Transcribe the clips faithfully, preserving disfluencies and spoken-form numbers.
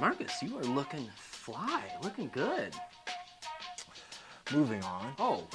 Marcus, you are looking fly, looking good. Moving on. Oh,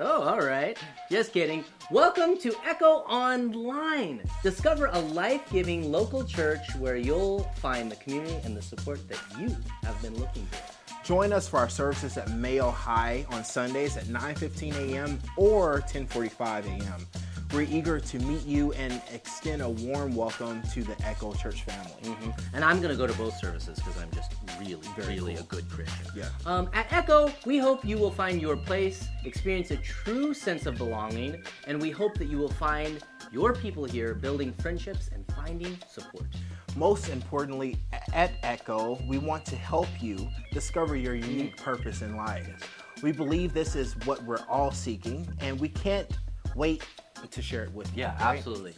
oh, all right. Just kidding. Welcome to Echo Online. Discover a life-giving local church where you'll find the community and the support that you have been looking for. Join us for our services at Mayo High on Sundays at nine fifteen a.m. or ten forty-five a.m. We're eager to meet you and extend a warm welcome to the Echo Church family. Mm-hmm. And I'm going to go to both services because I'm just really, Very really cool. a good Christian. Yeah. Um, at Echo, we hope you will find your place, experience a true sense of belonging, and we hope that you will find your people here building friendships and finding support. Most importantly, at Echo, we want to help you discover your unique mm-hmm. purpose in life. We believe this is what we're all seeking, and we can't wait to share it with you. Yeah, right? Absolutely.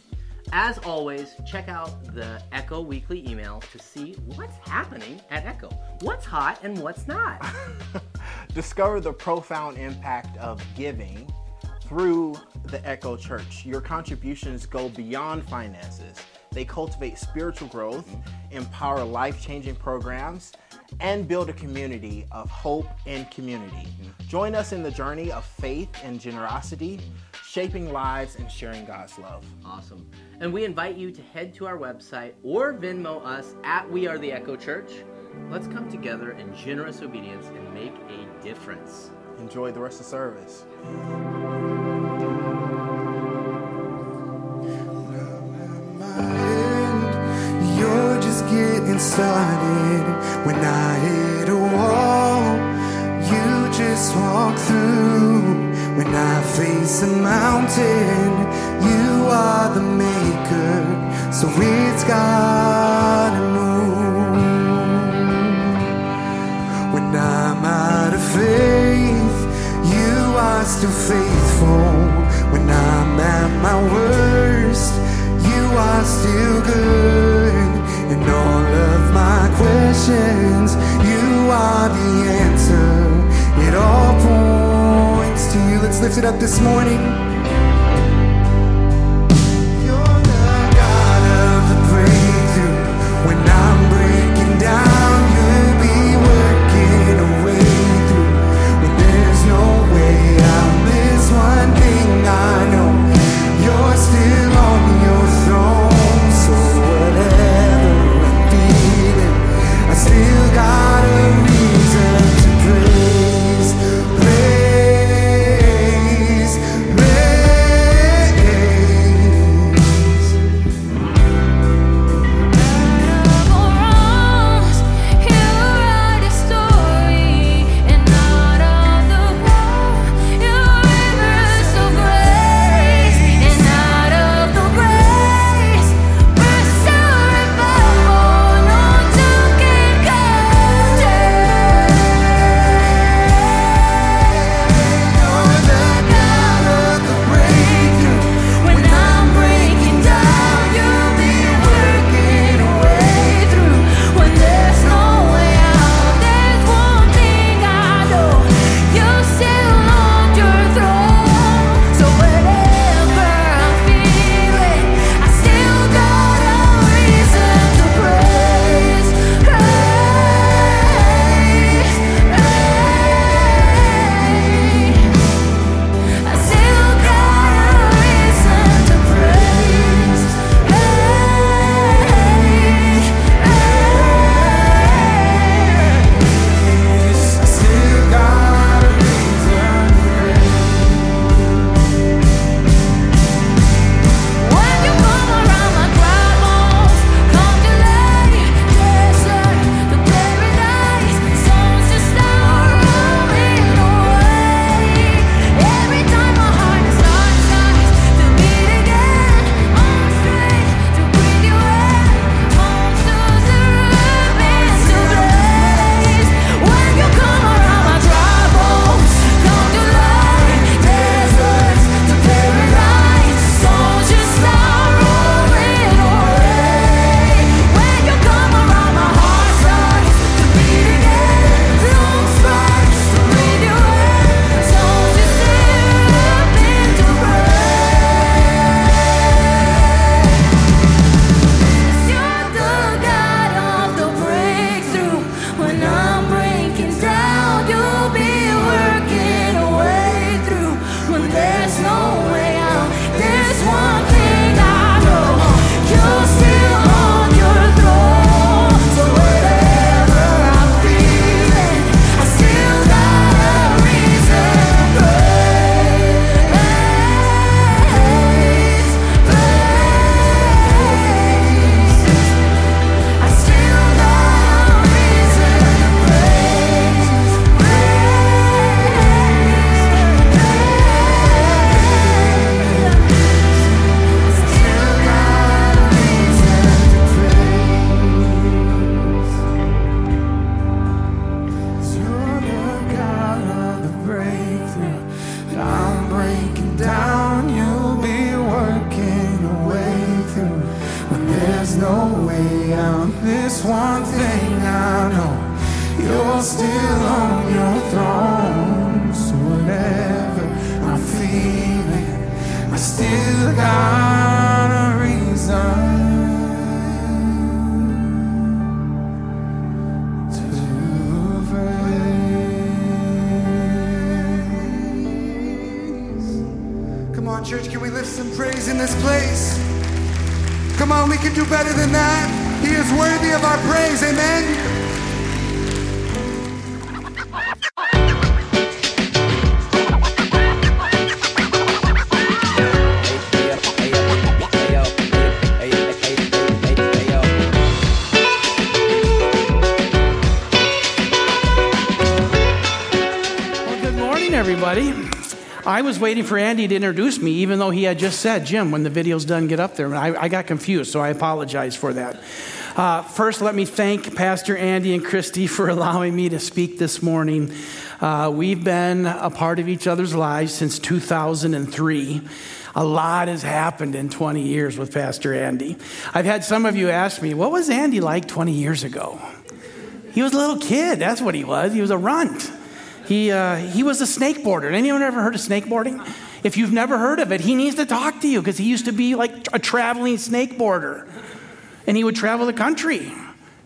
As always, check out the Echo Weekly email to see what's happening at Echo. What's hot and what's not. Discover the profound impact of giving through the Echo Church. Your contributions go beyond finances. They cultivate spiritual growth, mm-hmm. empower life-changing programs, and build a community of hope and community. Mm-hmm. Join us in the journey of faith and generosity, mm-hmm. shaping lives and sharing God's love. Awesome. And we invite you to head to our website or Venmo us at We Are The Echo Church. Let's come together in generous obedience and make a difference. Enjoy the rest of service. You're just getting started. When I hit a wall, you just walk through. When I face a mountain, you are the maker, so it's gotta move. When I'm out of faith, you are still faithful. When I'm at my worst, you are still good. In all of my questions, you are the answer. It all points to you. Let's lift it up this morning. You're the God of the breakthrough. When I'm breaking down, you'll be working a way through. When there's no way out, there's one thing I know. You're still on your throne, so whatever. Still got a reason to praise, praise, praise. You're still on your throne. So whatever I'm feeling, I still got a reason. Church, can we lift some praise in this place? Come on, we can do better than that. He is worthy of our praise. Amen. I was waiting for Andy to introduce me, even though he had just said, Jim, when the video's done, get up there. And I, I got confused, so I apologize for that. Uh, first, let me thank Pastor Andy and Christy for allowing me to speak this morning. Uh, we've been a part of each other's lives since two thousand three. A lot has happened in twenty years with Pastor Andy. I've had some of you ask me, what was Andy like twenty years ago? He was a little kid. That's what he was. He was a runt. He uh, he was a snakeboarder. Anyone ever heard of snakeboarding? If you've never heard of it, he needs to talk to you because he used to be like a traveling snakeboarder. And he would travel the country.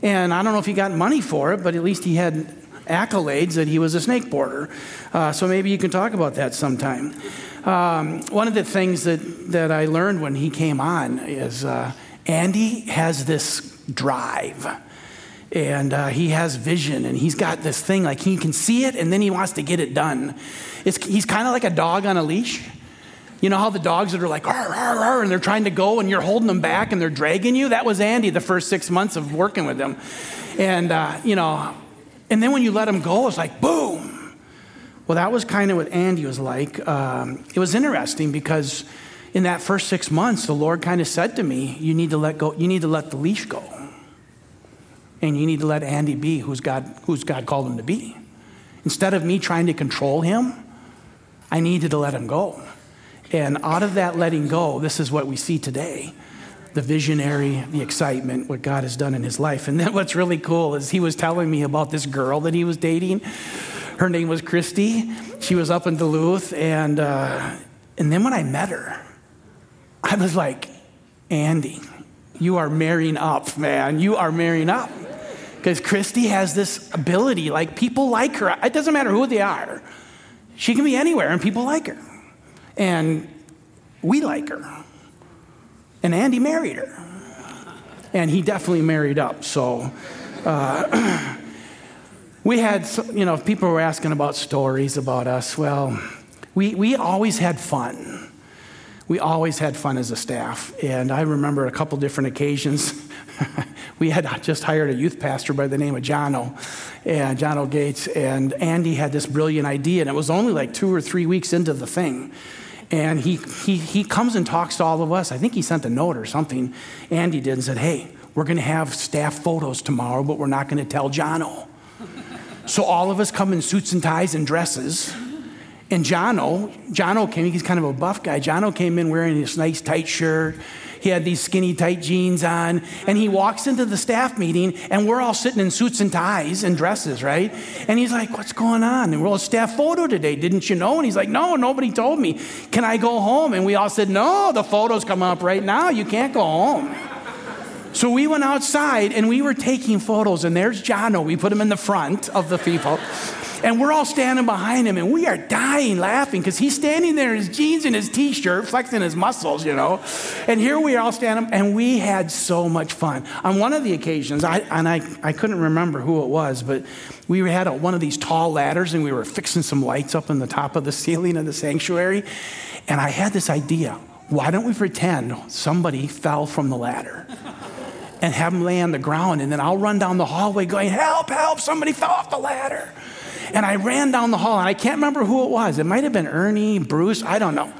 And I don't know if he got money for it, but at least he had accolades that he was a snakeboarder. Uh, so maybe you can talk about that sometime. Um, one of the things that, that I learned when he came on is uh, Andy has this drive. And uh, he has vision, and he's got this thing, like he can see it, and then he wants to get it done. It's, he's kind of like a dog on a leash. You know how the dogs that are like, arr, arr, arr, and they're trying to go, and you're holding them back, and they're dragging you? That was Andy the first six months of working with him. And, uh, you know, and then when you let him go, it's like, boom. Well, that was kind of what Andy was like. Um, it was interesting because in that first six months, the Lord kind of said to me, you need to let go, you need to let the leash go. And you need to let Andy be who's God, who's God called him to be. Instead of me trying to control him, I needed to let him go. And out of that letting go, this is what we see today. The visionary, the excitement, what God has done in his life. And then what's really cool is he was telling me about this girl that he was dating. Her name was Christy. She was up in Duluth. And, uh, and then when I met her, I was like, Andy, you are marrying up, man. You are marrying up. Because Christy has this ability, like people like her. It doesn't matter who they are. She can be anywhere and people like her. And we like her. And Andy married her. And he definitely married up. So uh, we had, you know, people were asking about stories about us. Well, we, we always had fun. We always had fun as a staff, and I remember a couple different occasions. We had just hired a youth pastor by the name of Jono, and Jono Gates, and Andy had this brilliant idea, and it was only like two or three weeks into the thing. And he he he comes and talks to all of us. I think he sent a note or something. Andy did and said, hey, we're going to have staff photos tomorrow, but we're not going to tell Jono. So all of us come in suits and ties and dresses. And Jono, Jono came, he's kind of a buff guy. Jono came in wearing this nice tight shirt. He had these skinny tight jeans on. And he walks into the staff meeting and we're all sitting in suits and ties and dresses, right? And he's like, what's going on? And we're all staff photo today, didn't you know? And he's like, no, nobody told me. Can I go home? And we all said, no, the photos come up right now. You can't go home. So we went outside and we were taking photos, and there's Jono. We put him in the front of the people. And we're all standing behind him, and we are dying laughing because he's standing there in his jeans and his T-shirt, flexing his muscles, you know. And here we all standing, and we had so much fun. On one of the occasions, I, and I, I couldn't remember who it was, but we had a, one of these tall ladders, and we were fixing some lights up on the top of the ceiling of the sanctuary. And I had this idea, why don't we pretend somebody fell from the ladder? And have them lay on the ground, and then I'll run down the hallway going, help, help, somebody fell off the ladder. And I ran down the hall, and I can't remember who it was. It might have been Ernie, Bruce, I don't know.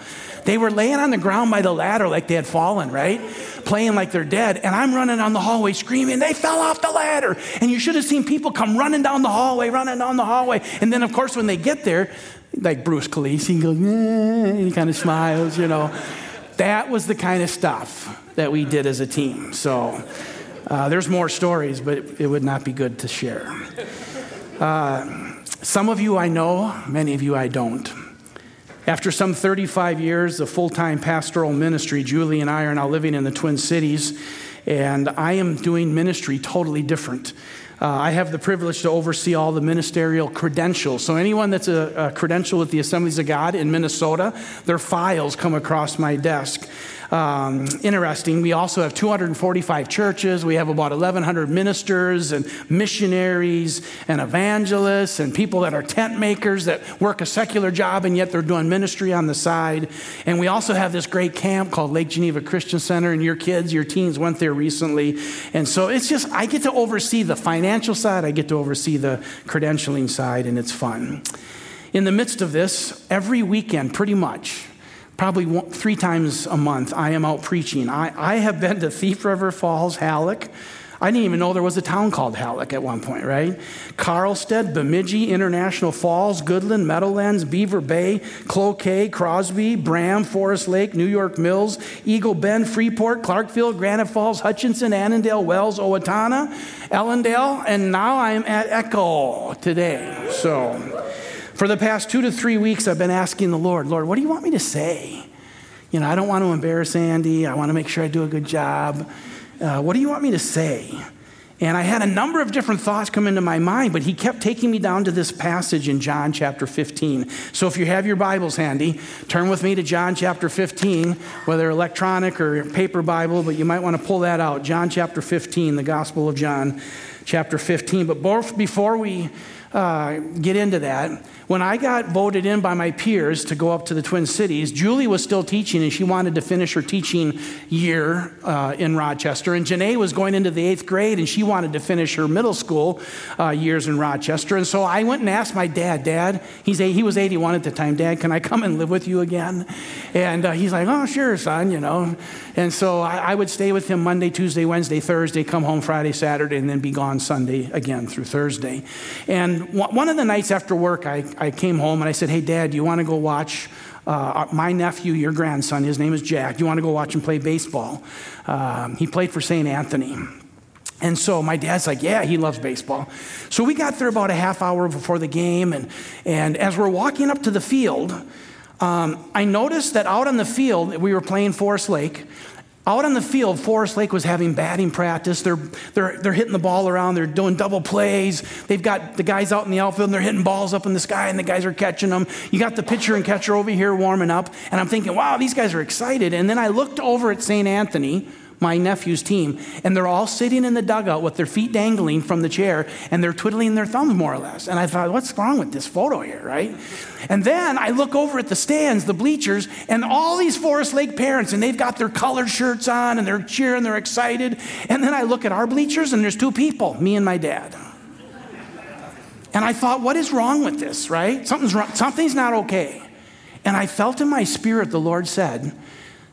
They were laying on the ground by the ladder like they had fallen, right? Playing like they're dead, and I'm running down the hallway screaming, they fell off the ladder. And you should have seen people come running down the hallway, running down the hallway. And then, of course, when they get there, like Bruce Khaleesi goes, eh, he kind of smiles, you know. That was the kind of stuff that we did as a team. So uh, there's more stories, but it, it would not be good to share. Uh, some of you I know, many of you I don't. After some thirty-five years of full-time pastoral ministry, Julie and I are now living in the Twin Cities, and I am doing ministry totally different. Uh, I have the privilege to oversee all the ministerial credentials. So anyone that's a, a credential with the Assemblies of God in Minnesota, their files come across my desk. Um, interesting. We also have two hundred forty-five churches. We have about eleven hundred ministers and missionaries and evangelists and people that are tent makers that work a secular job and yet they're doing ministry on the side. And we also have this great camp called Lake Geneva Christian Center, and your kids, your teens went there recently. And so it's just, I get to oversee the financial side, I get to oversee the credentialing side, and it's fun. In the midst of this, every weekend pretty much, probably one, three times a month, I am out preaching. I, I have been to Thief River Falls, Halleck. I didn't even know there was a town called Halleck at one point, right? Carlstead, Bemidji, International Falls, Goodland, Meadowlands, Beaver Bay, Cloquet, Crosby, Bram, Forest Lake, New York Mills, Eagle Bend, Freeport, Clarkfield, Granite Falls, Hutchinson, Annandale, Wells, Owatonna, Ellendale, and now I'm at Echo today, so... For the past two to three weeks, I've been asking the Lord, Lord, what do you want me to say? You know, I don't want to embarrass Andy. I want to make sure I do a good job. Uh, what do you want me to say? And I had a number of different thoughts come into my mind, but he kept taking me down to this passage in John chapter fifteen. So if you have your Bibles handy, turn with me to John chapter fifteen, whether electronic or paper Bible, but you might want to pull that out. John chapter fifteen, the Gospel of John chapter fifteen. But both before we Uh, get into that. When I got voted in by my peers to go up to the Twin Cities, Julie was still teaching and she wanted to finish her teaching year uh, in Rochester. And Janae was going into the eighth grade and she wanted to finish her middle school uh, years in Rochester. And so I went and asked my dad, Dad, he's a, he was eighty-one at the time, Dad, can I come and live with you again? And uh, he's like, oh, sure, son, you know. And so I, I would stay with him Monday, Tuesday, Wednesday, Thursday, come home Friday, Saturday, and then be gone Sunday again through Thursday. And one of the nights after work, I, I came home and I said, hey, Dad, do you want to go watch uh, my nephew, your grandson, his name is Jack, do you want to go watch him play baseball? Um, he played for Saint Anthony. And so my dad's like, yeah, he loves baseball. So we got there about a half hour before the game, and, and as we're walking up to the field, um, I noticed that out on the field, we were playing Forest Lake. Out on the field, Forest Lake was having batting practice. They're they're they're hitting the ball around. They're doing double plays. They've got the guys out in the outfield, and they're hitting balls up in the sky, and the guys are catching them. You got the pitcher and catcher over here warming up, and I'm thinking, wow, these guys are excited. And then I looked over at Saint Anthony, my nephew's team, and they're all sitting in the dugout with their feet dangling from the chair, and they're twiddling their thumbs more or less. And I thought, what's wrong with this photo here, right? And then I look over at the stands, the bleachers, and all these Forest Lake parents, and they've got their colored shirts on, and they're cheering, they're excited. And then I look at our bleachers, and there's two people, me and my dad. And I thought, what is wrong with this, right? Something's wrong. Something's not okay. And I felt in my spirit, the Lord said,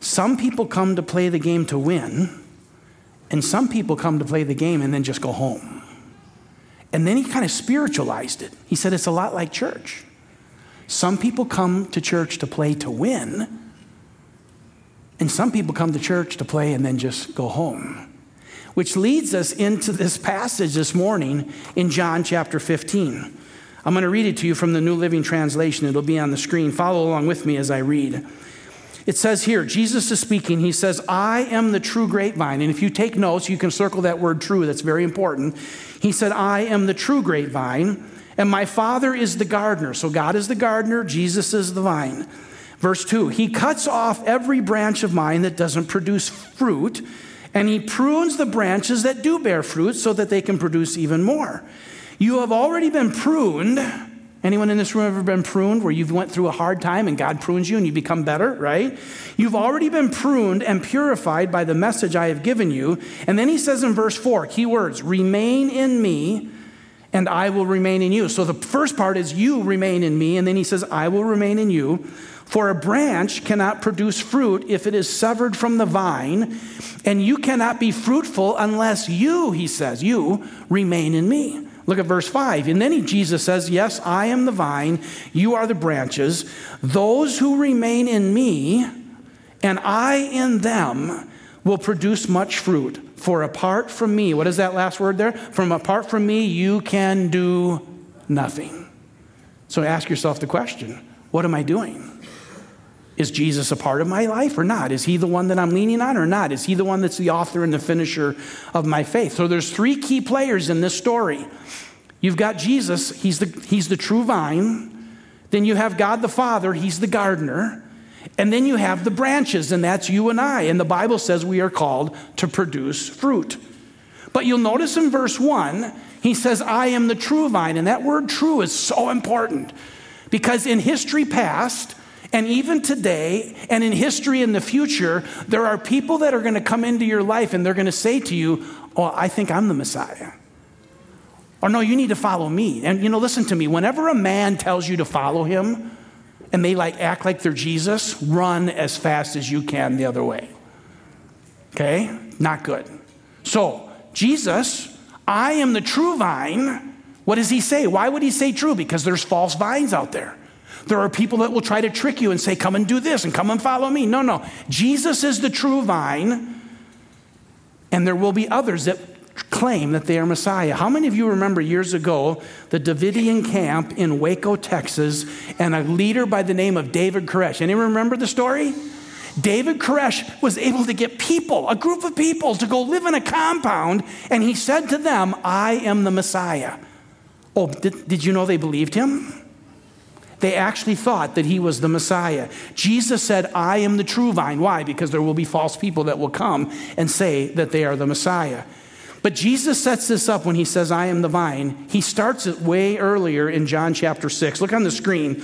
some people come to play the game to win, and some people come to play the game and then just go home. And then he kind of spiritualized it. He said it's a lot like church. Some people come to church to play to win, and some people come to church to play and then just go home, which leads us into this passage this morning in John chapter fifteen. I'm going to read it to you from the New Living Translation. It'll be on the screen. Follow along with me as I read. It says here, Jesus is speaking. He says, I am the true grapevine. And if you take notes, you can circle that word true. That's very important. He said, I am the true grapevine, and my Father is the gardener. So God is the gardener. Jesus is the vine. Verse two, he cuts off every branch of mine that doesn't produce fruit, and he prunes the branches that do bear fruit so that they can produce even more. You have already been pruned. Anyone in this room ever been pruned where you've went through a hard time and God prunes you and you become better, right? You've already been pruned and purified by the message I have given you. And then he says in verse four, key words, remain in me and I will remain in you. So the first part is you remain in me. And then he says, I will remain in you. For a branch cannot produce fruit if it is severed from the vine. And you cannot be fruitful unless you, he says, you remain in me. Look at verse five. And then he, Jesus says, yes, I am the vine. You are the branches. Those who remain in me and I in them will produce much fruit. For apart from me, what is that last word there? From apart from me, you can do nothing. So ask yourself the question, what am I doing? Is Jesus a part of my life or not? Is he the one that I'm leaning on or not? Is he the one that's the author and the finisher of my faith? So there's three key players in this story. You've got Jesus, he's the, he's the true vine. Then you have God the Father, he's the gardener. And then you have the branches, and that's you and I. And the Bible says we are called to produce fruit. But you'll notice in verse one, he says, I am the true vine. And that word true is so important because in history past, and even today, and in history in the future, there are people that are going to come into your life and they're going to say to you, oh, I think I'm the Messiah. Or no, you need to follow me. And you know, listen to me, whenever a man tells you to follow him and they like act like they're Jesus, run as fast as you can the other way. Okay? Not good. So, Jesus, I am the true vine. What does he say? Why would he say true? Because there's false vines out there. There are people that will try to trick you and say, come and do this and come and follow me. No, no. Jesus is the true vine, and there will be others that claim that they are Messiah. How many of you remember years ago the Davidian camp in Waco, Texas, and a leader by the name of David Koresh? Anyone remember the story? David Koresh was able to get people, a group of people, to go live in a compound, and he said to them, I am the Messiah. Oh, did, did you know they believed him? They actually thought that he was the Messiah. Jesus said, I am the true vine. Why? Because there will be false people that will come and say that they are the Messiah. But Jesus sets this up when he says, I am the vine. He starts it way earlier in John chapter six. Look on the screen.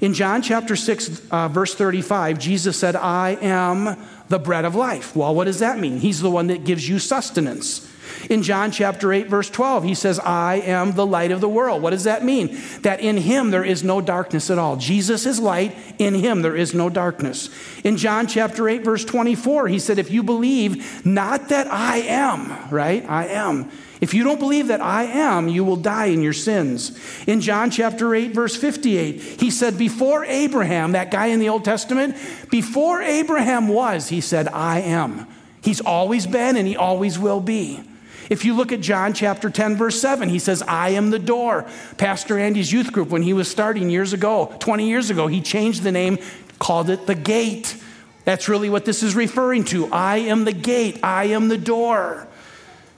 In John chapter six, uh, verse thirty-five, Jesus said, I am the bread of life. Well, what does that mean? He's the one that gives you sustenance. In John chapter eight, verse twelve, he says, I am the light of the world. What does that mean? That in him there is no darkness at all. Jesus is light. In him there is no darkness. In John chapter eight, verse twenty-four, he said, if you believe not that I am, right? I am. If you don't believe that I am, you will die in your sins. In John chapter eight, verse fifty-eight, he said, before Abraham, that guy in the Old Testament, before Abraham was, he said, I am. He's always been and he always will be. If you look at John chapter ten, verse seven, he says, I am the door. Pastor Andy's youth group, when he was starting years ago, twenty years ago, he changed the name, called it the gate. That's really what this is referring to. I am the gate. I am the door.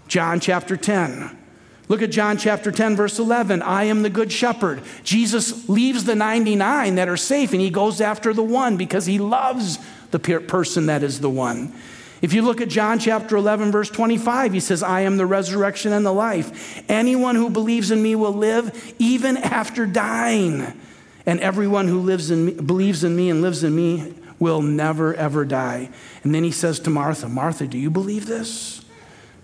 John chapter ten. Look at John chapter ten, verse eleven. I am the good shepherd. Jesus leaves the ninety-nine that are safe and he goes after the one because he loves the person that is the one. If you look at John chapter eleven, verse twenty-five, he says, I am the resurrection and the life. Anyone who believes in me will live even after dying. And everyone who lives in me, believes in me and lives in me will never, ever die. And then he says to Martha, Martha, do you believe this?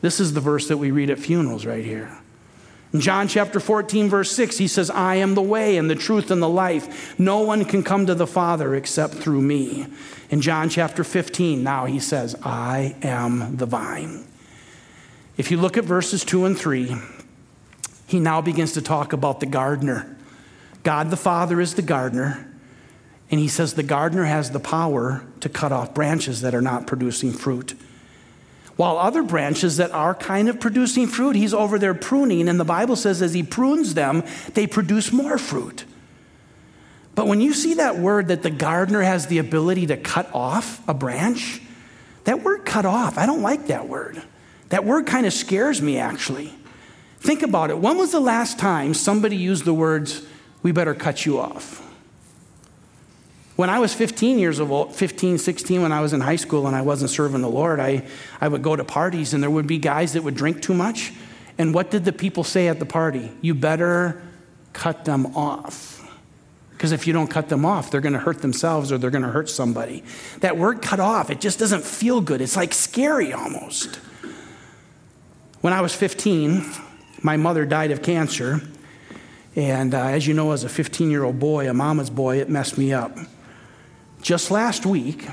This is the verse that we read at funerals right here. In John chapter fourteen, verse six, he says, I am the way and the truth and the life. No one can come to the Father except through me. In John chapter fifteen, now he says, I am the vine. If you look at verses two and three, he now begins to talk about the gardener. God the Father is the gardener. And he says the gardener has the power to cut off branches that are not producing fruit. While other branches that are kind of producing fruit, he's over there pruning. And the Bible says as he prunes them, they produce more fruit. But when you see that word that the gardener has the ability to cut off a branch, that word cut off, I don't like that word. That word kind of scares me, actually. Think about it. When was the last time somebody used the words, we better cut you off? When I was fifteen years old, fifteen, sixteen, when I was in high school and I wasn't serving the Lord, I, I would go to parties and there would be guys that would drink too much. And what did the people say at the party? You better cut them off. Because if you don't cut them off, they're going to hurt themselves or they're going to hurt somebody. That word cut off, it just doesn't feel good. It's like scary almost. When I was fifteen, my mother died of cancer. And uh, as you know, as a fifteen-year-old boy, a mama's boy, it messed me up. Just last week,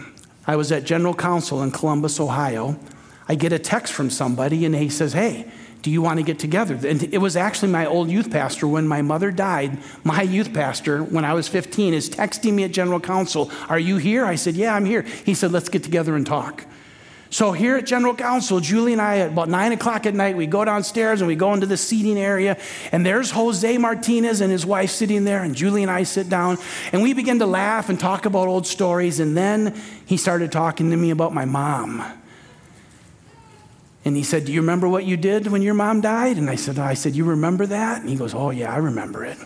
I was at General Council in Columbus, Ohio. I get a text from somebody, and he says, hey, do you want to get together? And it was actually my old youth pastor. When my mother died, my youth pastor, when I was fifteen, is texting me at General Council, are you here? I said, yeah, I'm here. He said, let's get together and talk. So here at General Council, Julie and I, at about nine o'clock at night, we go downstairs and we go into the seating area, and there's Jose Martinez and his wife sitting there, and Julie and I sit down, and we begin to laugh and talk about old stories, and then he started talking to me about my mom. And he said, do you remember what you did when your mom died? And I said, I said, you remember that? And he goes, oh yeah, I remember it.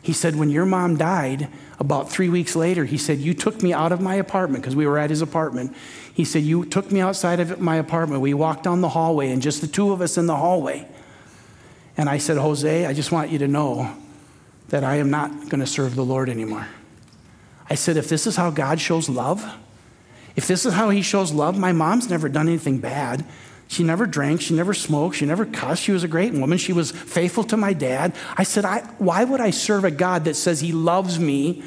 He said, when your mom died, about three weeks later, he said, you took me out of my apartment, because we were at his apartment. He said, you took me outside of my apartment. We walked down the hallway, and just the two of us in the hallway. And I said, Jose, I just want you to know that I am not going to serve the Lord anymore. I said, if this is how God shows love, if this is how he shows love, my mom's never done anything bad. She never drank. She never smoked. She never cussed. She was a great woman. She was faithful to my dad. I said, I, why would I serve a God that says he loves me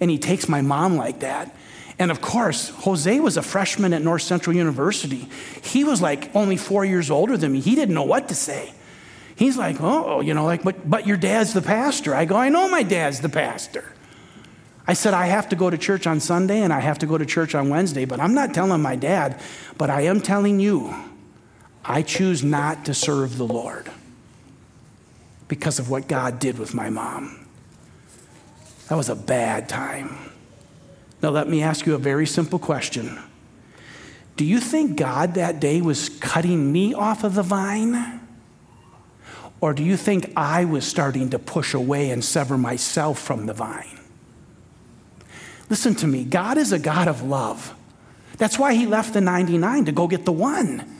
and he takes my mom like that? And of course, Jose was a freshman at North Central University. He was like only four years older than me. He didn't know what to say. He's like, oh, you know, like, but, but your dad's the pastor. I go, I know my dad's the pastor. I said, I have to go to church on Sunday and I have to go to church on Wednesday, but I'm not telling my dad, but I am telling you, I choose not to serve the Lord because of what God did with my mom. That was a bad time. Now, let me ask you a very simple question. Do you think God that day was cutting me off of the vine? Or do you think I was starting to push away and sever myself from the vine? Listen to me. God is a God of love. That's why he left the ninety-nine to go get the one.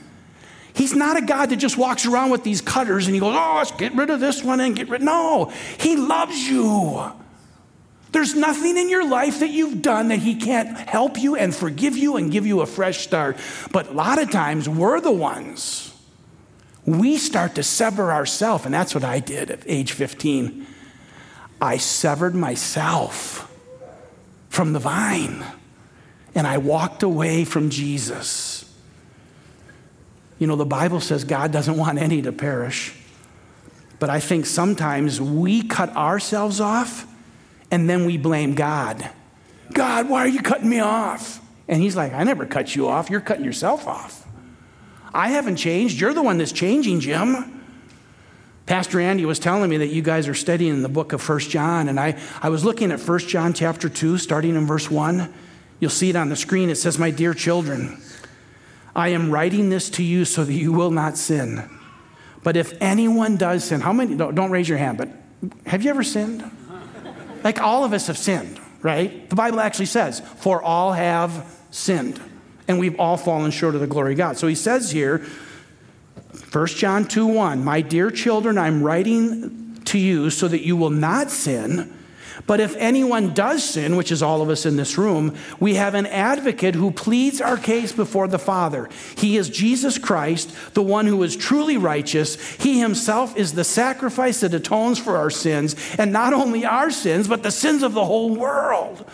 He's not a God that just walks around with these cutters and he goes, oh, let's get rid of this one and get rid. No, he loves you. There's nothing in your life that you've done that he can't help you and forgive you and give you a fresh start. But a lot of times we're the ones. We start to sever ourselves. And that's what I did at age fifteen. I severed myself from the vine and I walked away from Jesus. You know, the Bible says God doesn't want any to perish. But I think sometimes we cut ourselves off and then we blame God. God, why are you cutting me off? And he's like, I never cut you off. You're cutting yourself off. I haven't changed. You're the one that's changing, Jim. Pastor Andy was telling me that you guys are studying the book of First John. And I, I was looking at First John chapter two, starting in verse one. You'll see it on the screen. It says, my dear children, I am writing this to you so that you will not sin. But if anyone does sin, how many, don't, don't raise your hand, but have you ever sinned? Like all of us have sinned, right? The Bible actually says, for all have sinned. And we've all fallen short of the glory of God. So he says here, First John two one, my dear children, I'm writing to you so that you will not sin. But if anyone does sin, which is all of us in this room, we have an advocate who pleads our case before the Father. He is Jesus Christ, the one who is truly righteous. He himself is the sacrifice that atones for our sins, and not only our sins, but the sins of the whole world.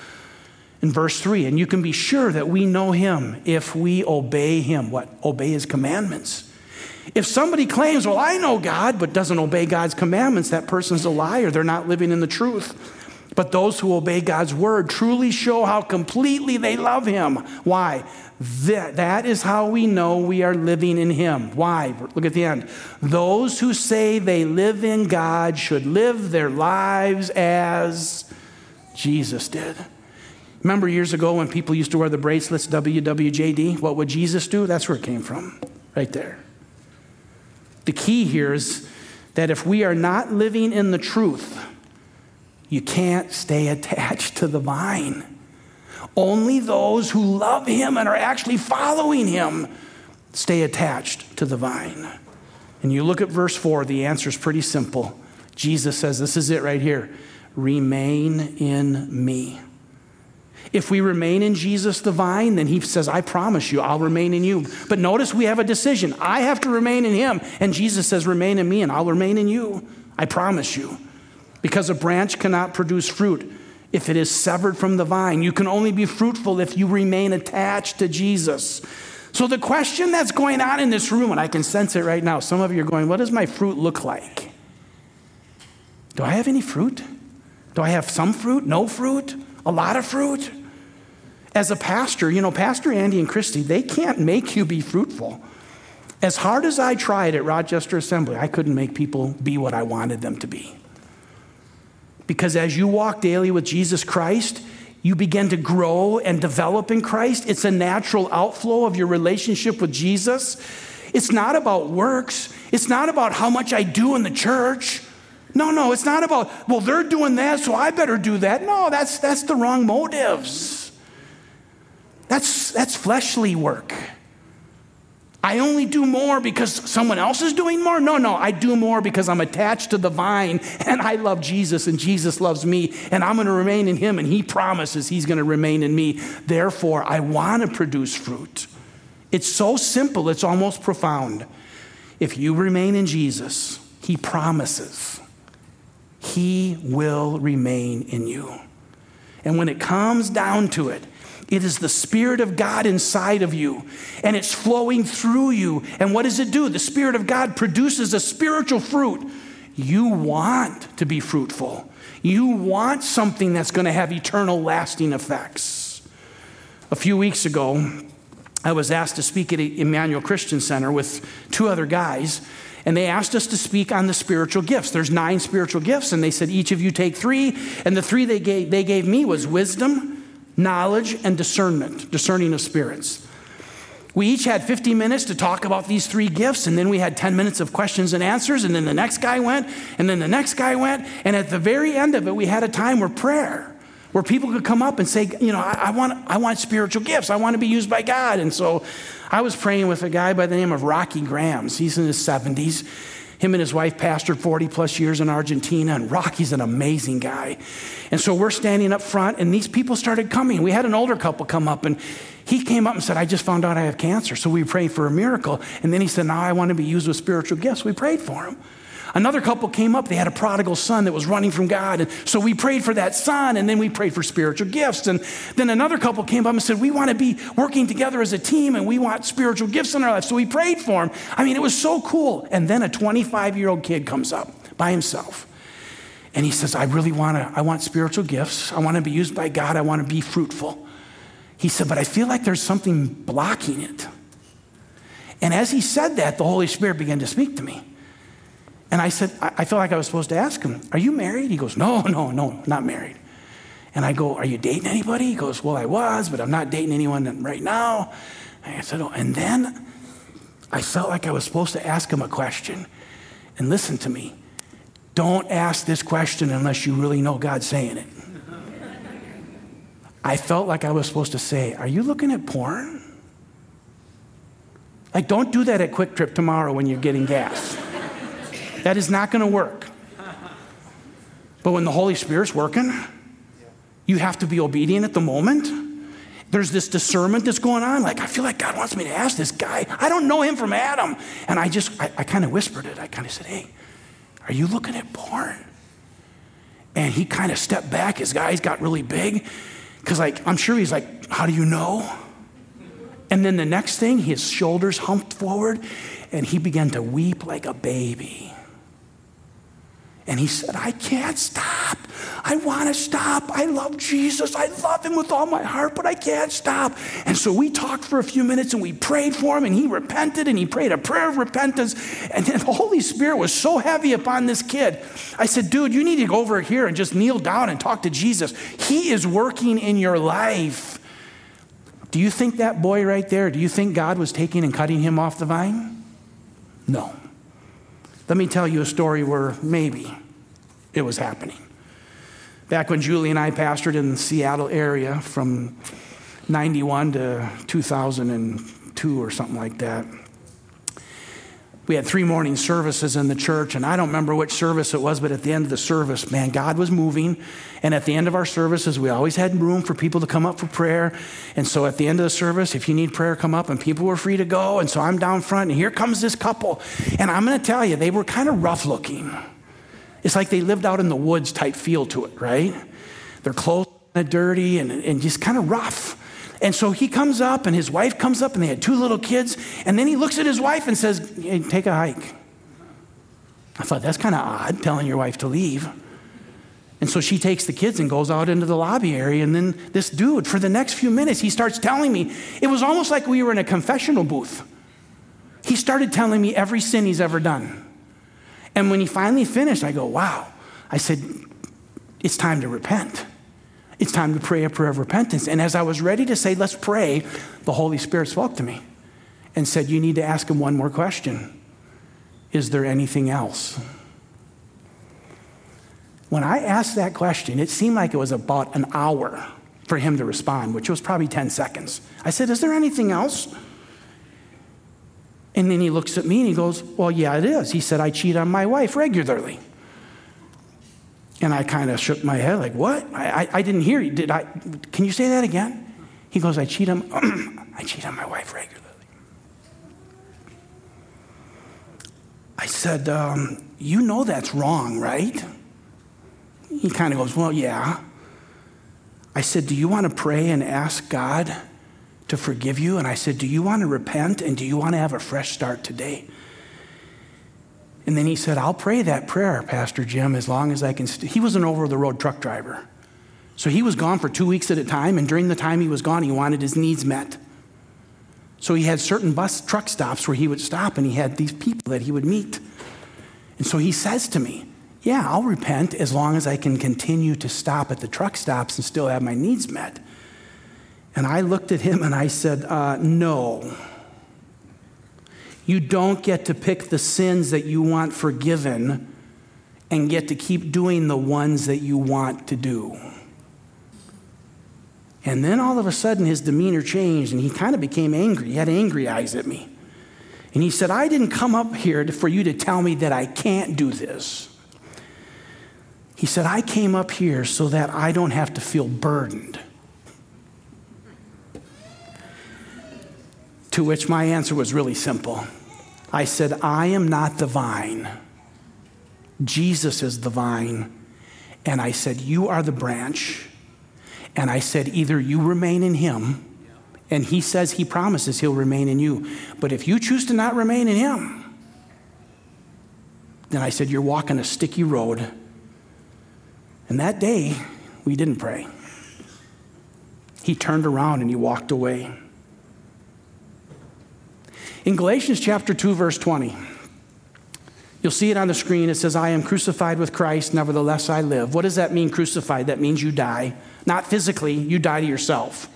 In verse three, and you can be sure that we know him if we obey him. What? Obey his commandments. If somebody claims, well, I know God, but doesn't obey God's commandments, that person's a liar. They're not living in the truth. But those who obey God's word truly show how completely they love him. Why? That, that is how we know we are living in him. Why? Look at the end. Those who say they live in God should live their lives as Jesus did. Remember years ago when people used to wear the bracelets, W W J D? What would Jesus do? That's where it came from, right there. The key here is that if we are not living in the truth, you can't stay attached to the vine. Only those who love him and are actually following him stay attached to the vine. And you look at verse four, the answer is pretty simple. Jesus says, this is it right here. Remain in me. If we remain in Jesus the vine, then he says, I promise you, I'll remain in you. But notice we have a decision. I have to remain in him. And Jesus says, remain in me and I'll remain in you. I promise you. Because a branch cannot produce fruit if it is severed from the vine. You can only be fruitful if you remain attached to Jesus. So the question that's going on in this room, and I can sense it right now, some of you are going, what does my fruit look like? Do I have any fruit? Do I have some fruit? No fruit? A lot of fruit? as a pastor, you know, Pastor Andy and Christy, they can't make you be fruitful. As hard as I tried at Rochester Assembly, I couldn't make people be what I wanted them to be. Because as you walk daily with Jesus Christ, you begin to grow and develop in Christ. It's a natural outflow of your relationship with Jesus. It's not about works. It's not about how much I do in the church. No, no, it's not about, well, they're doing that, so I better do that. No, that's that's the wrong motives. That's that's fleshly work. I only do more because someone else is doing more? No, no, I do more because I'm attached to the vine and I love Jesus and Jesus loves me and I'm going to remain in him and he promises he's going to remain in me. Therefore, I want to produce fruit. It's so simple, it's almost profound. If you remain in Jesus, he promises he will remain in you. And when it comes down to it, it is the Spirit of God inside of you, and it's flowing through you. And what does it do? The Spirit of God produces a spiritual fruit. You want to be fruitful. You want something that's going to have eternal lasting effects. A few weeks ago, I was asked to speak at Emmanuel Christian Center with two other guys, and they asked us to speak on the spiritual gifts. There's nine spiritual gifts, and they said, each of you take three. And the three they gave, they gave me was wisdom, knowledge, and discernment, discerning of spirits. We each had fifteen minutes to talk about these three gifts, and then we had ten minutes of questions and answers, and then the next guy went, and then the next guy went, and at the very end of it, we had a time where prayer, where people could come up and say, you know, I, I want I want spiritual gifts. I want to be used by God. And so I was praying with a guy by the name of Rocky Grams. He's in his seventies. Him and his wife pastored forty plus years in Argentina, and Rocky's an amazing guy. And so we're standing up front, and these people started coming. We had an older couple come up, and he came up and said, I just found out I have cancer. So we prayed for a miracle. And then he said, now I want to be used with spiritual gifts. We prayed for him. Another couple came up. They had a prodigal son that was running from God. And so we prayed for that son, and then we prayed for spiritual gifts. And then another couple came up and said, we want to be working together as a team, and we want spiritual gifts in our life. So we prayed for him. I mean, it was so cool. And then a twenty-five-year-old kid comes up by himself, and he says, I really want to, I want spiritual gifts. I want to be used by God. I want to be fruitful. He said, but I feel like there's something blocking it. And as he said that, the Holy Spirit began to speak to me. And I said, I felt like I was supposed to ask him, are you married? He goes, no, no, no, not married. And I go, are you dating anybody? He goes, well, I was, but I'm not dating anyone right now. And I said, oh, and then I felt like I was supposed to ask him a question. And listen to me, don't ask this question unless you really know God's saying it. I felt like I was supposed to say, are you looking at porn? Like, don't do that at Quick Trip tomorrow when you're getting gas. That is not going to work. But when the Holy Spirit's working, you have to be obedient at the moment. There's this discernment that's going on. Like, I feel like God wants me to ask this guy. I don't know him from Adam. And I just, I, I kind of whispered it. I kind of said, hey, are you looking at porn? And he kind of stepped back. His eyes got really big. Because, like, I'm sure he's like, how do you know? And then the next thing, his shoulders humped forward, and he began to weep like a baby. And he said, I can't stop. I want to stop. I love Jesus. I love him with all my heart, but I can't stop. And so we talked for a few minutes, and we prayed for him, and he repented, and he prayed a prayer of repentance. And then the Holy Spirit was so heavy upon this kid. I said, dude, you need to go over here and just kneel down and talk to Jesus. He is working in your life. Do you think that boy right there, do you think God was taking and cutting him off the vine? No. Let me tell you a story where maybe it was happening. Back when Julie and I pastored in the Seattle area from ninety-one to two thousand two or something like that, we had three morning services in the church, and I don't remember which service it was, but at the end of the service, man, God was moving. And at the end of our services, we always had room for people to come up for prayer. And so at the end of the service, if you need prayer, come up, and people were free to go. And so I'm down front, and here comes this couple. And I'm going to tell you, they were kind of rough looking. It's like they lived out in the woods type feel to it, right? Their clothes kind of dirty and, and just kind of rough. And so he comes up, and his wife comes up, and they had two little kids. And then he looks at his wife and says, hey, take a hike. I thought, that's kind of odd, telling your wife to leave. And so she takes the kids and goes out into the lobby area. And then this dude, for the next few minutes, he starts telling me, it was almost like we were in a confessional booth. He started telling me every sin he's ever done. And when he finally finished, I go, wow. I said, it's time to repent. It's time to pray a prayer of repentance. And as I was ready to say, let's pray, the Holy Spirit spoke to me and said, you need to ask him one more question. Is there anything else? When I asked that question, it seemed like it was about an hour for him to respond, which was probably ten seconds. I said, is there anything else? And then he looks at me and he goes, well, yeah, it is. He said, I cheat on my wife regularly. And I kind of shook my head like, what? I, I, I didn't hear you. Did I? Can you say that again? He goes, I cheat on, I cheat on my wife regularly. I said, um, you know that's wrong, right? He kind of goes, well, yeah. I said, do you want to pray and ask God to forgive you? And I said, do you want to repent? And do you want to have a fresh start today? And then he said, I'll pray that prayer, Pastor Jim, as long as I can. St-. He was an over-the-road truck driver. So he was gone for two weeks at a time. And during the time he was gone, he wanted his needs met. So he had certain bus truck stops where he would stop, and he had these people that he would meet. And so he says to me, yeah, I'll repent as long as I can continue to stop at the truck stops and still have my needs met. And I looked at him and I said, uh, no. You don't get to pick the sins that you want forgiven and get to keep doing the ones that you want to do. And then all of a sudden his demeanor changed and he kind of became angry. He had angry eyes at me. And he said, I didn't come up here for you to tell me that I can't do this. He said, I came up here so that I don't have to feel burdened. To which my answer was really simple. I said, I am not the vine. Jesus is the vine. And I said, you are the branch. And I said, either you remain in him, and he says he promises he'll remain in you. But if you choose to not remain in him, then I said, you're walking a sticky road. And that day, we didn't pray. He turned around and he walked away. In Galatians chapter two, verse twenty, you'll see it on the screen. It says, I am crucified with Christ, nevertheless I live. What does that mean, crucified? That means you die. Not physically, you die to yourself.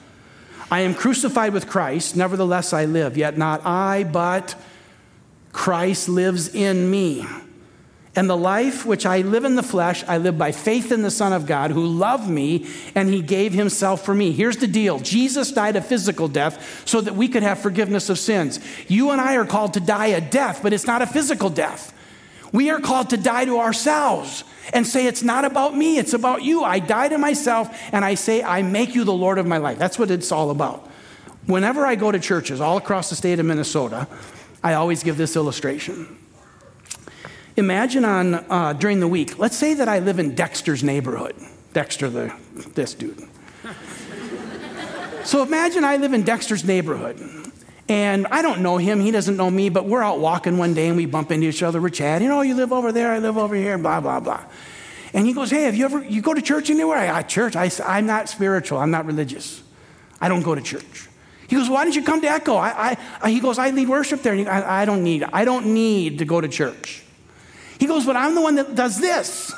I am crucified with Christ, nevertheless I live. Yet not I, but Christ lives in me. And the life which I live in the flesh, I live by faith in the Son of God who loved me and he gave himself for me. Here's the deal. Jesus died a physical death so that we could have forgiveness of sins. You and I are called to die a death, but it's not a physical death. We are called to die to ourselves and say, it's not about me, it's about you. I die to myself and I say, I make you the Lord of my life. That's what it's all about. Whenever I go to churches all across the state of Minnesota, I always give this illustration. Imagine on uh, during the week, let's say that I live in Dexter's neighborhood. Dexter, the this dude. So imagine I live in Dexter's neighborhood. And I don't know him. He doesn't know me. But we're out walking one day and we bump into each other. We're chatting. You know, you live over there. I live over here. Blah, blah, blah. And he goes, hey, have you ever, you go to church anywhere? I, I church. I, I'm not spiritual. I'm not religious. I don't go to church. He goes, why didn't you come to Echo? I, I He goes, I lead worship there. And he, I, I don't need, I don't need to go to church. He goes, but I'm the one that does this.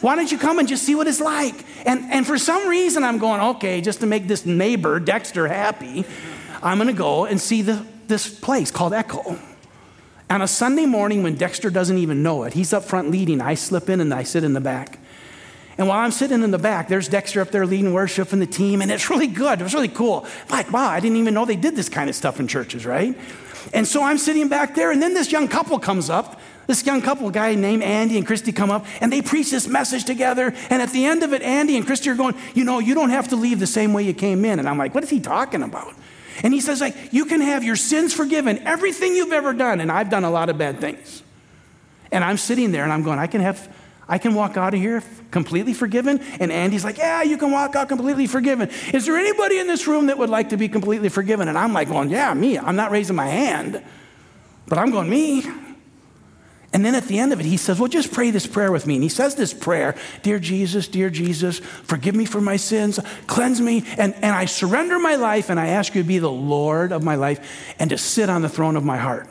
Why don't you come and just see what it's like? And and for some reason, I'm going, okay, just to make this neighbor, Dexter, happy, I'm going to go and see the, this place called Echo. On a Sunday morning when Dexter doesn't even know it, he's up front leading. I slip in and I sit in the back. And while I'm sitting in the back, there's Dexter up there leading worship and the team, and it's really good. It was really cool. Like, wow, I didn't even know they did this kind of stuff in churches, right? And so I'm sitting back there, and then this young couple comes up. This young couple, guy named Andy and Christy, come up and they preach this message together. And at the end of it, Andy and Christy are going, you know, you don't have to leave the same way you came in. And I'm like, what is he talking about? And he says, like, you can have your sins forgiven, everything you've ever done. And I've done a lot of bad things. And I'm sitting there and I'm going, I can have, I can walk out of here completely forgiven. And Andy's like, yeah, you can walk out completely forgiven. Is there anybody in this room that would like to be completely forgiven? And I'm like, well, yeah, me. I'm not raising my hand, but I'm going, me. And then at the end of it, he says, well, just pray this prayer with me. And he says this prayer, dear Jesus, dear Jesus, forgive me for my sins, cleanse me, and, and I surrender my life, and I ask you to be the Lord of my life and to sit on the throne of my heart.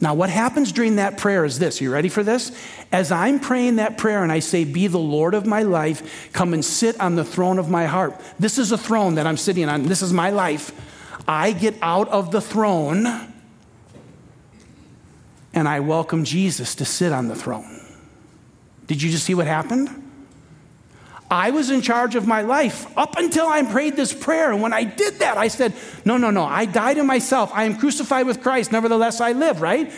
Now, what happens during that prayer is this. You ready for this? As I'm praying that prayer and I say, be the Lord of my life, come and sit on the throne of my heart. This is a throne that I'm sitting on. This is my life. I get out of the throne and I welcome Jesus to sit on the throne. Did you just see what happened? I was in charge of my life up until I prayed this prayer. And when I did that, I said, no, no, no, I died to myself. I am crucified with Christ. Nevertheless, I live, right?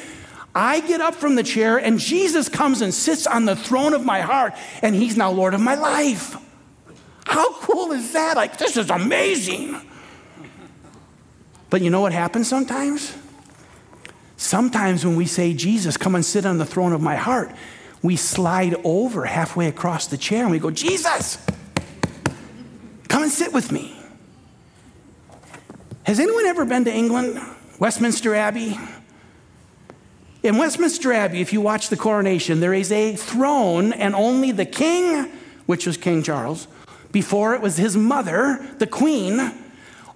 I get up from the chair and Jesus comes and sits on the throne of my heart and he's now Lord of my life. How cool is that? Like, this is amazing. But you know what happens sometimes? Sometimes when we say, Jesus, come and sit on the throne of my heart, we slide over halfway across the chair and we go, Jesus, come and sit with me. Has anyone ever been to England? Westminster Abbey? In Westminster Abbey, if you watch the coronation, there is a throne and only the king, which was King Charles, before it was his mother, the queen.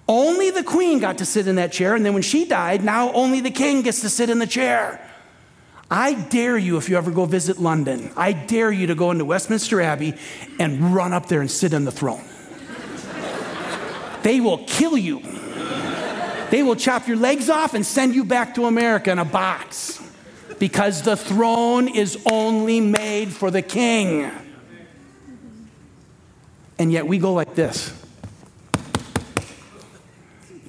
Only the queen got to sit in that chair. And then when she died, now only the king gets to sit in the chair. I dare you, if you ever go visit London, I dare you to go into Westminster Abbey and run up there and sit on the throne. They will kill you. They will chop your legs off and send you back to America in a box because the throne is only made for the king. And yet we go like this.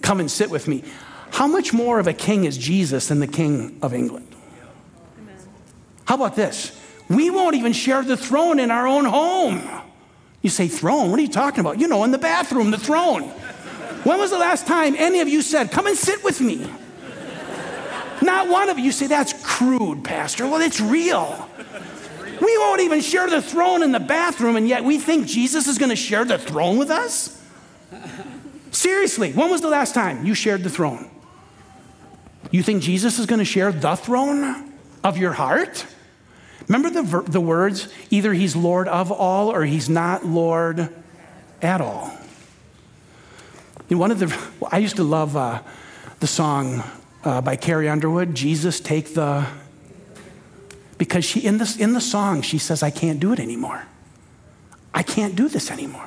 Come and sit with me. How much more of a king is Jesus than the King of England? How about this? We won't even share the throne in our own home. You say, throne? What are you talking about? You know, in the bathroom, the throne. When was the last time any of you said, come and sit with me? Not one of you say, that's crude, Pastor. Well, it's real. We won't even share the throne in the bathroom, and yet we think Jesus is going to share the throne with us? Seriously, when was the last time you shared the throne? You think Jesus is going to share the throne of your heart? Remember the ver- the words, either he's Lord of all or he's not Lord at all. In one of the, I used to love uh, the song uh, by Carrie Underwood, Jesus Take the, because she in this in the song, she says, I can't do it anymore. I can't do this anymore.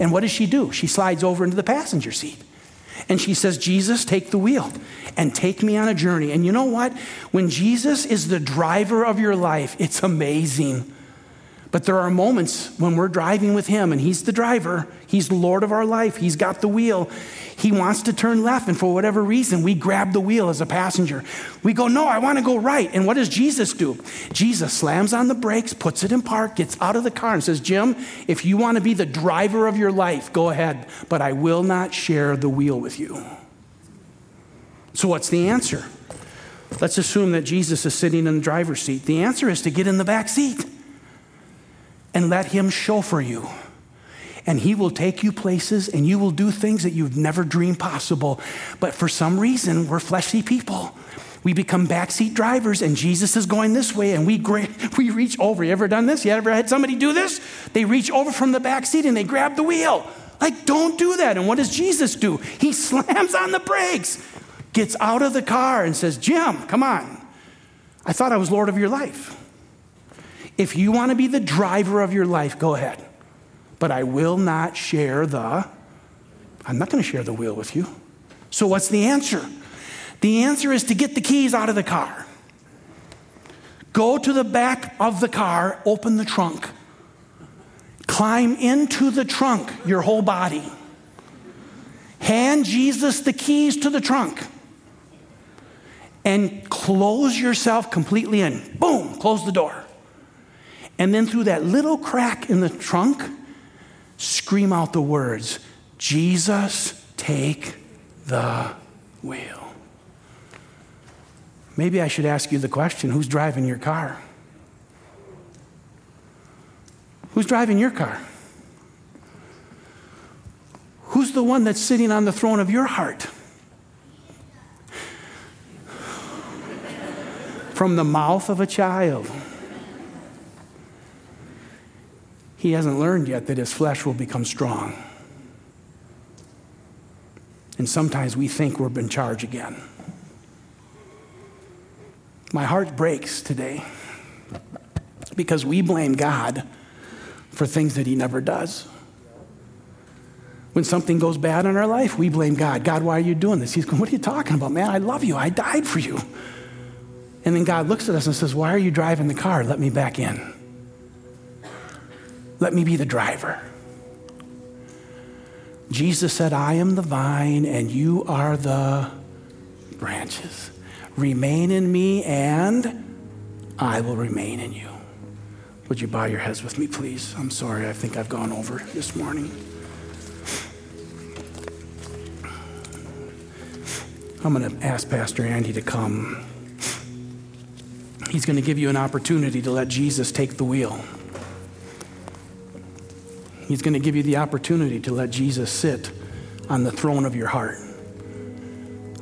And what does she do? She slides over into the passenger seat. And she says, Jesus, take the wheel and take me on a journey. And you know what? When Jesus is the driver of your life, it's amazing. But there are moments when we're driving with him and he's the driver. He's the Lord of our life. He's got the wheel. He wants to turn left. And for whatever reason, we grab the wheel as a passenger. We go, no, I want to go right. And what does Jesus do? Jesus slams on the brakes, puts it in park, gets out of the car and says, Jim, if you want to be the driver of your life, go ahead. But I will not share the wheel with you. So what's the answer? Let's assume that Jesus is sitting in the driver's seat. The answer is to get in the back seat and let him chauffeur you. And he will take you places and you will do things that you've never dreamed possible. But for some reason, we're fleshly people. We become backseat drivers and Jesus is going this way and we gra- we reach over. You ever done this? You ever had somebody do this? They reach over from the backseat and they grab the wheel. Like, don't do that. And what does Jesus do? He slams on the brakes, gets out of the car and says, Jim, come on. I thought I was Lord of your life. If you want to be the driver of your life, go ahead. But I will not share the, I'm not going to share the wheel with you. So what's the answer? The answer is to get the keys out of the car. Go to the back of the car, open the trunk. Climb into the trunk, your whole body. Hand Jesus the keys to the trunk. And close yourself completely in. Boom, close the door. And then through that little crack in the trunk, scream out the words, Jesus, take the wheel. Maybe I should ask you the question, who's driving your car? Who's driving your car? Who's the one that's sitting on the throne of your heart? from the mouth of a child. He hasn't learned yet that his flesh will become strong. And sometimes we think we're in charge again. My heart breaks today because we blame God for things that he never does. When something goes bad in our life, we blame God. God, why are you doing this? He's going, what are you talking about, man? I love you. I died for you. And then God looks at us and says, why are you driving the car? Let me back in. Let me be the driver. Jesus said, I am the vine and you are the branches. Remain in me and I will remain in you. Would you bow your heads with me, please? I'm sorry, I think I've gone over this morning. I'm going to ask Pastor Andy to come. He's going to give you an opportunity to let Jesus take the wheel. He's going to give you the opportunity to let Jesus sit on the throne of your heart.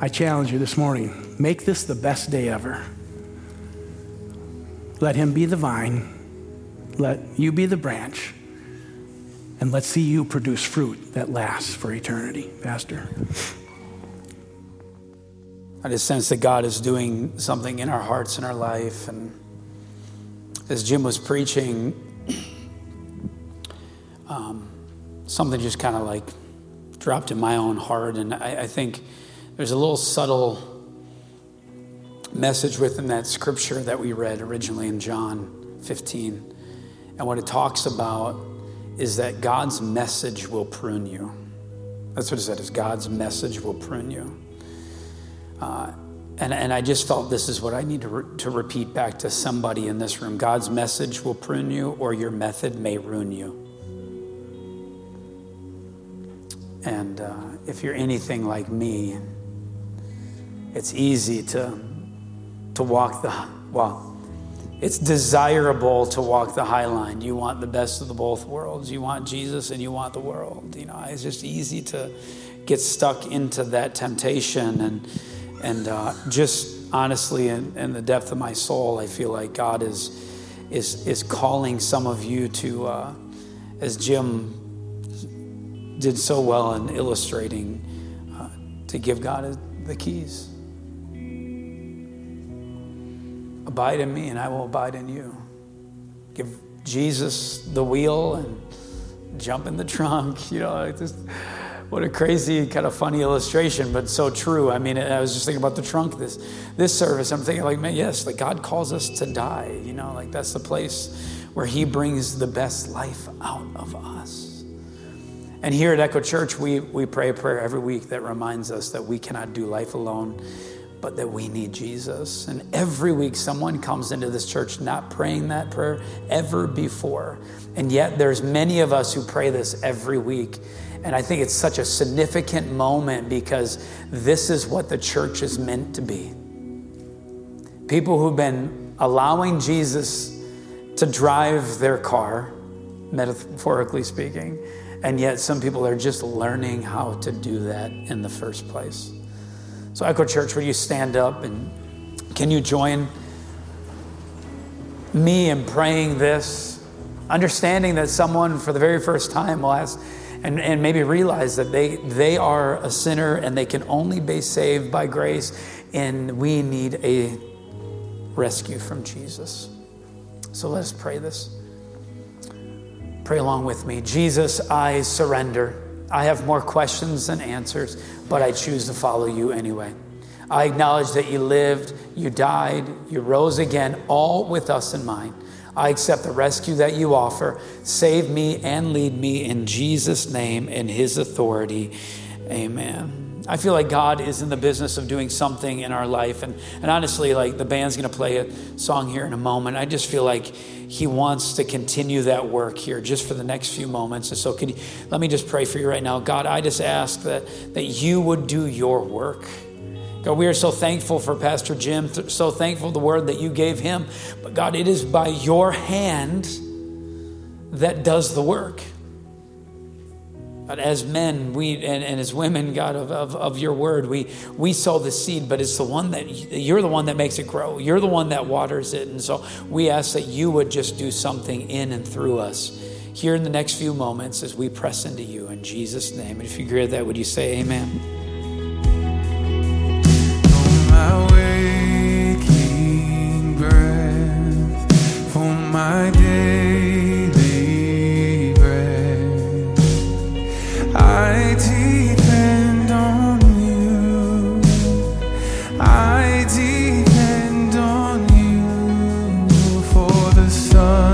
I challenge you this morning, make this the best day ever. Let him be the vine, let you be the branch, and let's see you produce fruit that lasts for eternity. Pastor. I just sense that God is doing something in our hearts and our life. And as Jim was preaching, Um, something just kind of like dropped in my own heart. And I, I think there's a little subtle message within that scripture that we read originally in John fifteen. And what it talks about is that God's message will prune you. That's what it said, is God's message will prune you. Uh, and, and I just felt this is what I need to, re- to repeat back to somebody in this room. God's message will prune you, or your method may ruin you. And uh, if you're anything like me, it's easy to to walk the, well, it's desirable to walk the high line. You want the best of the both worlds. You want Jesus and you want the world. You know, it's just easy to get stuck into that temptation. And and uh, just honestly, in, in the depth of my soul, I feel like God is is is calling some of you to, uh, as Jim did so well in illustrating, uh, to give God the keys. Abide in me and I will abide in you. Give Jesus the wheel and jump in the trunk. You know, like this, what a crazy kind of funny illustration, but so true. I mean, I was just thinking about the trunk this this service. I'm thinking like, man, yes, like God calls us to die. You know, like that's the place where he brings the best life out of us. And here at Echo Church, we, we pray a prayer every week that reminds us that we cannot do life alone, but that we need Jesus. And every week, someone comes into this church not praying that prayer ever before. And yet there's many of us who pray this every week. And I think it's such a significant moment because this is what the church is meant to be. People who've been allowing Jesus to drive their car, metaphorically speaking, and yet some people are just learning how to do that in the first place. So Echo Church, will you stand up and can you join me in praying this, understanding that someone for the very first time will ask and, and maybe realize that they, they are a sinner and they can only be saved by grace, and we need a rescue from Jesus. So let us pray this. Pray along with me. Jesus, I surrender. I have more questions than answers, but I choose to follow you anyway. I acknowledge that you lived, you died, you rose again, all with us in mind. I accept the rescue that you offer. Save me and lead me in Jesus' name and his authority. Amen. I feel like God is in the business of doing something in our life. And, and honestly, like the band's going to play a song here in a moment. I just feel like he wants to continue that work here just for the next few moments. And so can you, let me just pray for you right now. God, I just ask that, that you would do your work. God, we are so thankful for Pastor Jim, so thankful for the word that you gave him. But God, it is by your hand that does the work. But as men, we and, and as women, God, of, of, of your word, we we sow the seed, but it's the one that you're the one that makes it grow. You're the one that waters it. And so we ask that you would just do something in and through us here in the next few moments as we press into you in Jesus' name. And if you agree with that, would you say amen? For my waking breath, for my daily bread, I depend on you. I depend on you for the sun.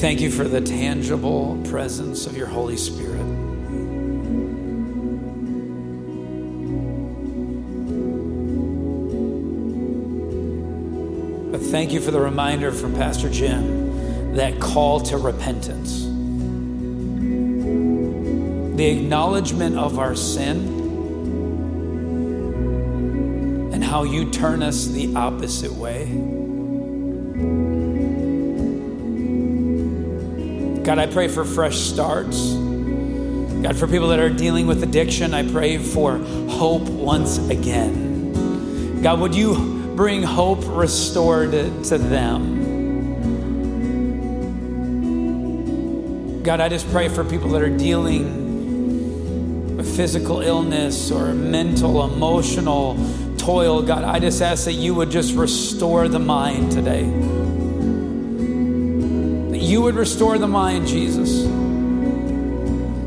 Thank you for the tangible presence of your Holy Spirit. But thank you for the reminder from Pastor Jim, that call to repentance. the acknowledgement of our sin and how you turn us the opposite way. God, I pray for fresh starts. God, for people that are dealing with addiction, I pray for hope once again. God, would you bring hope restored to them? God, I just pray for people that are dealing with physical illness or mental, emotional toil. God, I just ask that you would just restore the mind today. You would restore the mind, Jesus.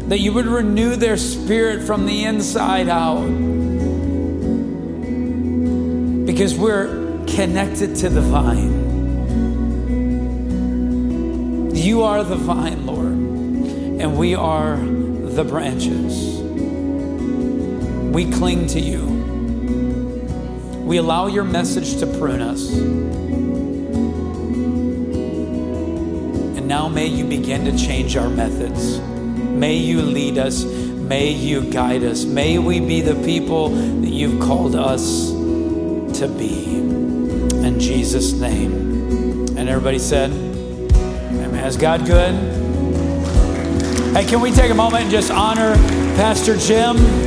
That you would renew their spirit from the inside out. Because we're connected to the vine. You are the vine, Lord, and we are the branches. We cling to you. We allow your message to prune us. Now may you begin to change our methods. May you lead us. May you guide us. May we be the people that you've called us to be. In Jesus' name. And everybody said, amen. Is God good? Hey, can we take a moment and just honor Pastor Jim?